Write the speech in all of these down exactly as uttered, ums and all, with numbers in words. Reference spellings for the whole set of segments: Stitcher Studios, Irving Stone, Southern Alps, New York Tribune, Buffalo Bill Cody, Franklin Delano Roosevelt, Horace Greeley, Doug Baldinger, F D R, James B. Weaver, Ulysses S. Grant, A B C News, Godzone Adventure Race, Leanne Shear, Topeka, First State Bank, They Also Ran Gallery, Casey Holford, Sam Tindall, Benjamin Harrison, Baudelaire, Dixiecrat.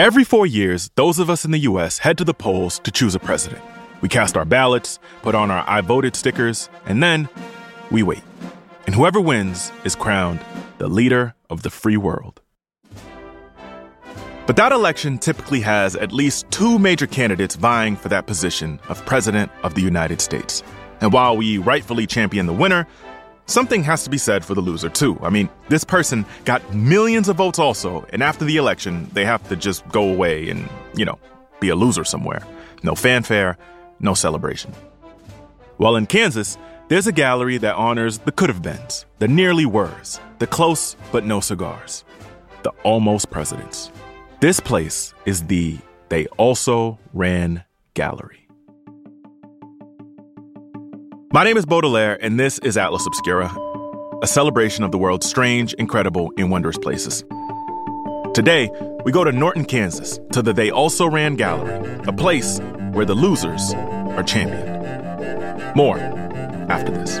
Every four years, those of us in the U S head to the polls to choose a president. We cast our ballots, put on our I voted stickers, and then we wait. And whoever wins is crowned the leader of the free world. But that election typically has at least two major candidates vying for that position of President of the United States. And while we rightfully champion the winner, something has to be said for the loser, too. I mean, this person got millions of votes also, and after the election, they have to just go away and, you know, be a loser somewhere. No fanfare, no celebration. Well, in Kansas, there's a gallery that honors the could-have-beens, the nearly-were's, the close but no cigars, the almost presidents. This place is the They Also Ran Gallery. My name is Baudelaire, and this is Atlas Obscura, a celebration of the world's strange, incredible, and wondrous places. Today, we go to Norton, Kansas, to the They Also Ran Gallery, a place where the losers are championed. More after this.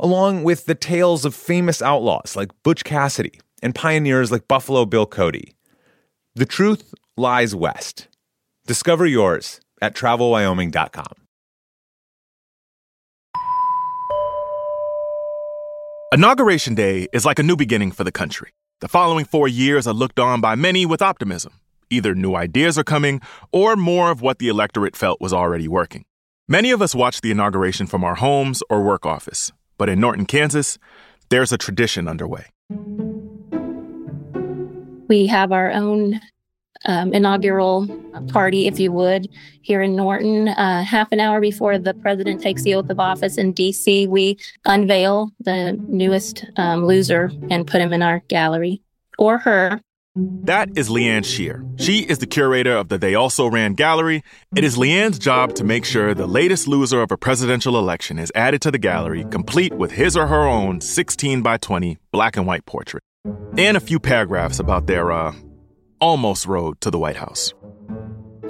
along with the tales of famous outlaws like Butch Cassidy and pioneers like Buffalo Bill Cody. The truth lies west. Discover yours at travel wyoming dot com. Inauguration Day is like a new beginning for the country. The following four years are looked on by many with optimism. Either new ideas are coming or more of what the electorate felt was already working. Many of us watch the inauguration from our homes or work office. But in Norton, Kansas, there's a tradition underway. We have our own um, inaugural party, if you would, here in Norton. Uh, half an hour before the president takes the oath of office in D C, we unveil the newest um, loser and put him in our gallery, or her. That is Leanne Shear. She is the curator of the They Also Ran Gallery. It is Leanne's job to make sure the latest loser of a presidential election is added to the gallery, complete with his or her own sixteen by twenty black and white portrait, and a few paragraphs about their uh, almost road to the White House.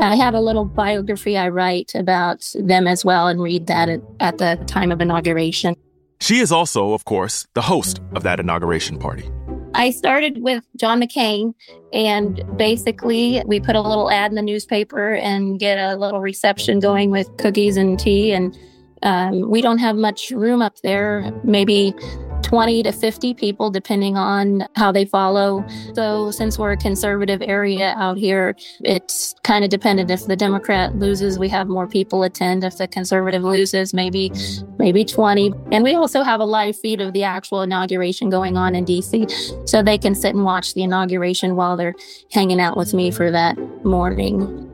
I have a little biography I write about them as well and read that at, at the time of inauguration. She is also, of course, the host of that inauguration party. I started with John McCain, and basically we put a little ad in the newspaper and get a little reception going with cookies and tea. And um, we don't have much room up there, maybe twenty to fifty people, depending on how they follow. So since we're a conservative area out here, it's kind of dependent. If the Democrat loses, we have more people attend. If the conservative loses, maybe maybe twenty. And we also have a live feed of the actual inauguration going on in D C, so they can sit and watch the inauguration while they're hanging out with me for that morning.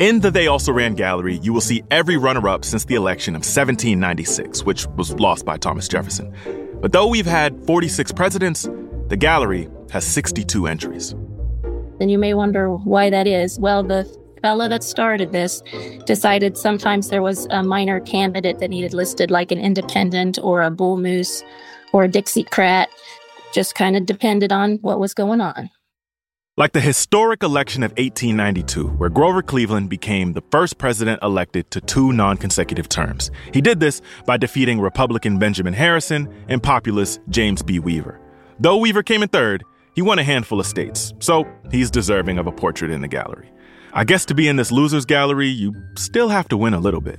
In the They Also Ran Gallery, you will see every runner-up since the election of seventeen ninety-six, which was lost by Thomas Jefferson. But though we've had forty-six presidents, the gallery has sixty-two entries. And you may wonder why that is. Well, the fellow that started this decided sometimes there was a minor candidate that needed listed, like an independent or a bull moose or a Dixiecrat. Just kind of depended on what was going on. Like the historic election of eighteen ninety-two, where Grover Cleveland became the first president elected to two non-consecutive terms. He did this by defeating Republican Benjamin Harrison and populist James B. Weaver. Though Weaver came in third, he won a handful of states, so he's deserving of a portrait in the gallery. I guess to be in this loser's gallery, you still have to win a little bit.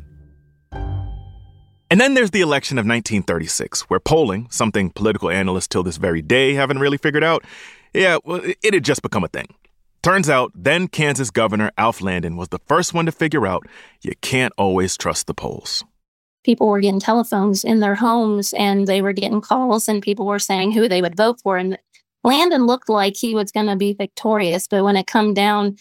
And then there's the election of nineteen thirty-six, where polling, something political analysts till this very day haven't really figured out, Yeah, well, it had just become a thing. Turns out, then Kansas Governor Alf Landon was the first one to figure out you can't always trust the polls. People were getting telephones in their homes, and they were getting calls, and people were saying who they would vote for. And Landon looked like he was going to be victorious, but when it come down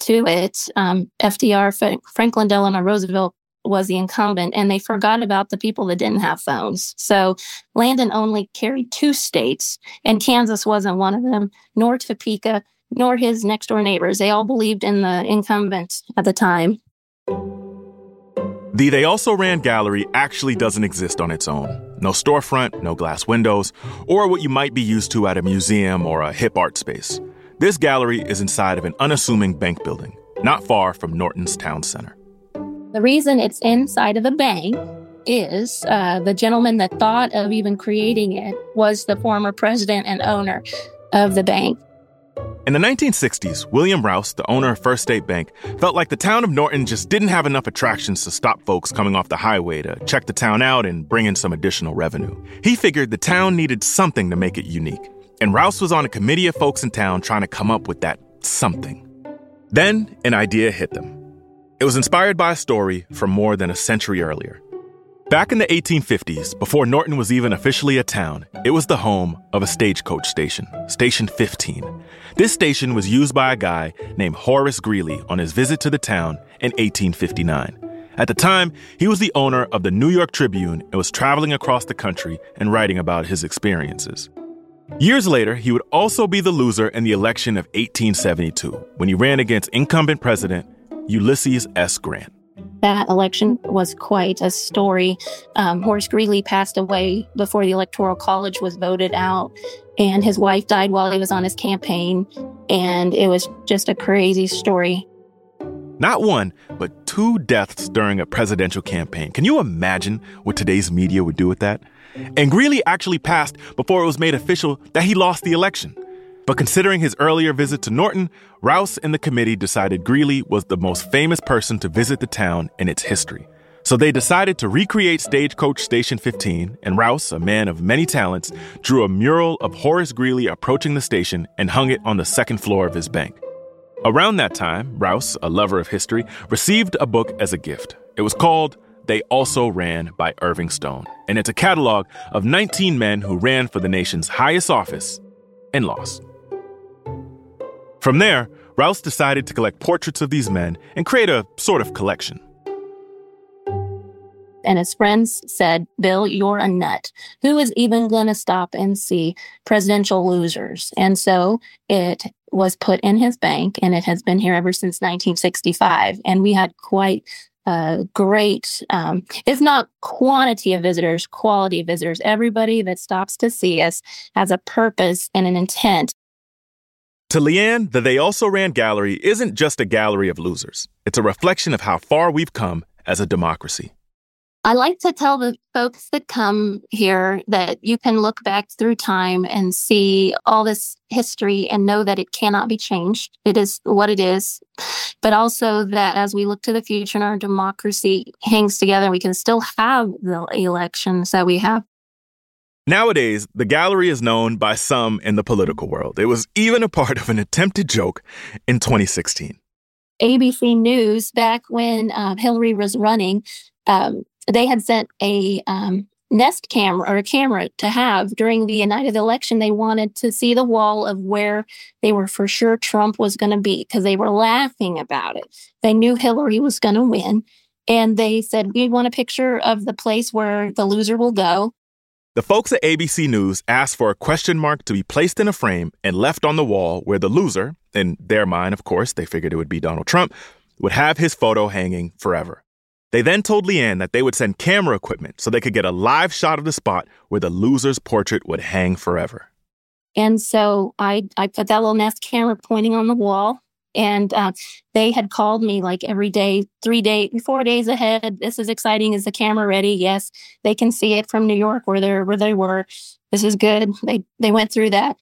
to it, um, F D R, Franklin Delano Roosevelt, was the incumbent, and they forgot about the people that didn't have phones. So Landon only carried two states, and Kansas wasn't one of them, nor Topeka, nor his next-door neighbors. They all believed in the incumbent at the time. The They Also Ran Gallery actually doesn't exist on its own. No storefront, no glass windows, or what you might be used to at a museum or a hip art space. This gallery is inside of an unassuming bank building, not far from Norton's town center. The reason it's inside of a bank is uh, the gentleman that thought of even creating it was the former president and owner of the bank. In the nineteen sixties, William Rouse, the owner of First State Bank, felt like the town of Norton just didn't have enough attractions to stop folks coming off the highway to check the town out and bring in some additional revenue. He figured the town needed something to make it unique, and Rouse was on a committee of folks in town trying to come up with that something. Then an idea hit them. It was inspired by a story from more than a century earlier. Back in the eighteen fifties, before Norton was even officially a town, it was the home of a stagecoach station, Station fifteen. This station was used by a guy named Horace Greeley on his visit to the town in eighteen fifty-nine. At the time, he was the owner of the New York Tribune and was traveling across the country and writing about his experiences. Years later, he would also be the loser in the election of eighteen seventy-two, when he ran against incumbent president Ulysses S. Grant. That election was quite a story. Um, Horace Greeley passed away before the Electoral College was voted out, and his wife died while he was on his campaign, and it was just a crazy story. Not one, but two deaths during a presidential campaign. Can you imagine what today's media would do with that? And Greeley actually passed before it was made official that he lost the election. But considering his earlier visit to Norton, Rouse and the committee decided Greeley was the most famous person to visit the town in its history. So they decided to recreate Stagecoach Station fifteen, and Rouse, a man of many talents, drew a mural of Horace Greeley approaching the station and hung it on the second floor of his bank. Around that time, Rouse, a lover of history, received a book as a gift. It was called They Also Ran by Irving Stone, and it's a catalog of nineteen men who ran for the nation's highest office and lost. From there, Rouse decided to collect portraits of these men and create a sort of collection. And his friends said, "Bill, you're a nut. Who is even going to stop and see presidential losers?" And so it was put in his bank, and it has been here ever since nineteen sixty-five. And we had quite a great, um, if not quantity of visitors, quality of visitors. Everybody that stops to see us has a purpose and an intent. To Leanne, the They Also Ran Gallery isn't just a gallery of losers. It's a reflection of how far we've come as a democracy. I like to tell the folks that come here that you can look back through time and see all this history and know that it cannot be changed. It is what it is. But also that as we look to the future and our democracy hangs together, we can still have the elections that we have. Nowadays, the gallery is known by some in the political world. It was even a part of an attempted joke in twenty sixteen. A B C News, back when uh, Hillary was running, um, they had sent a um, Nest camera or a camera to have during the night of the election. They wanted to see the wall of where they were for sure Trump was going to be because they were laughing about it. They knew Hillary was going to win. And they said, "We want a picture of the place where the loser will go." The folks at A B C News asked for a question mark to be placed in a frame and left on the wall where the loser, in their mind, of course, they figured it would be Donald Trump, would have his photo hanging forever. They then told Leanne that they would send camera equipment so they could get a live shot of the spot where the loser's portrait would hang forever. And so I, I put that little Nest camera pointing on the wall. And uh, they had called me like every day, three days, four days ahead. "This is exciting. Is the camera ready?" "Yes." They can see it from New York where they where they were. "This is good." They they went through that.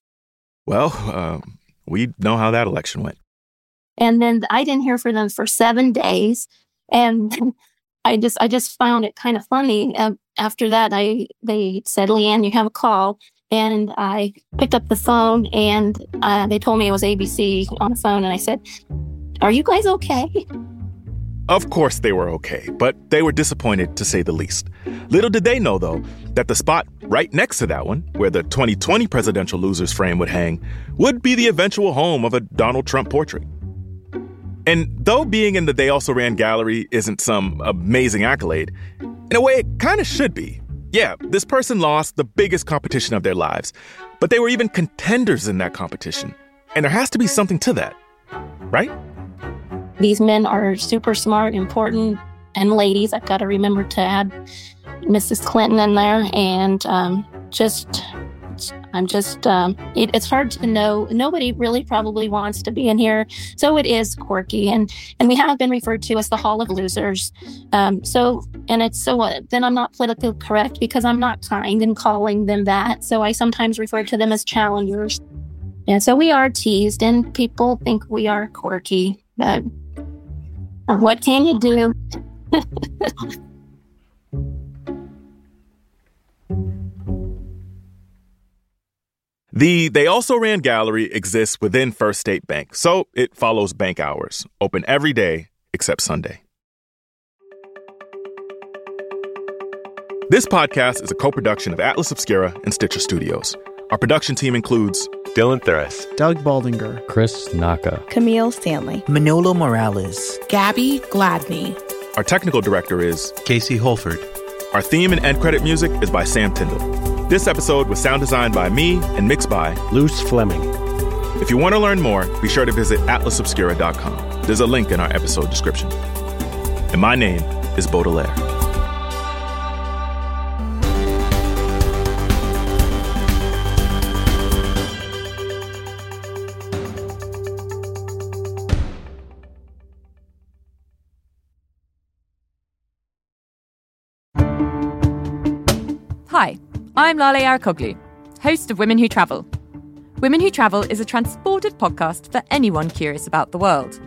Well, uh, we know how that election went. And then I didn't hear from them for seven days, and I just I just found it kind of funny. Uh, after that, I they said, "Leanne, you have a call." And I picked up the phone, and uh, they told me it was A B C on the phone. And I said, "Are you guys okay?" Of course they were okay, but they were disappointed to say the least. Little did they know, though, that the spot right next to that one, where the twenty twenty presidential losers frame would hang, would be the eventual home of a Donald Trump portrait. And though being in the They Also Ran Gallery isn't some amazing accolade, in a way it kind of should be. Yeah, this person lost the biggest competition of their lives, but they were even contenders in that competition. And there has to be something to that, right? These men are super smart, important, and ladies. I've got to remember to add Missus Clinton in there. And um, just, I'm just, um, it, it's hard to know. Nobody really probably wants to be in here. So it is quirky. And, and we have been referred to as the Hall of Losers. Um, so, and it's so, uh, then I'm not politically correct because I'm not kind in calling them that. So I sometimes refer to them as challengers. And so we are teased and people think we are quirky, but what can you do? The They Also Ran Gallery exists within First State Bank, so it follows bank hours, open every day except Sunday. This podcast is a co-production of Atlas Obscura and Stitcher Studios. Our production team includes Dylan Therese, Doug Baldinger, Chris Naka, Camille Stanley, Manolo Morales, Gabby Gladney. Our technical director is Casey Holford. Our theme and end credit music is by Sam Tindall. This episode was sound designed by me and mixed by Luce Fleming. If you want to learn more, be sure to visit atlas obscura dot com. There's a link in our episode description. And my name is Baudelaire. Hi, I'm Lale Arıkoglu, host of Women Who Travel. Women Who Travel is a transported podcast for anyone curious about the world.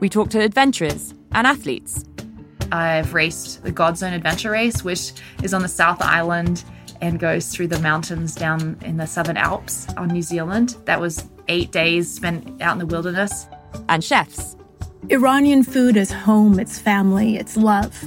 We talk to adventurers and athletes. I've raced the Godzone Adventure Race, which is on the South Island and goes through the mountains down in the Southern Alps on New Zealand. That was eight days spent out in the wilderness. And chefs. Iranian food is home, it's family, it's love.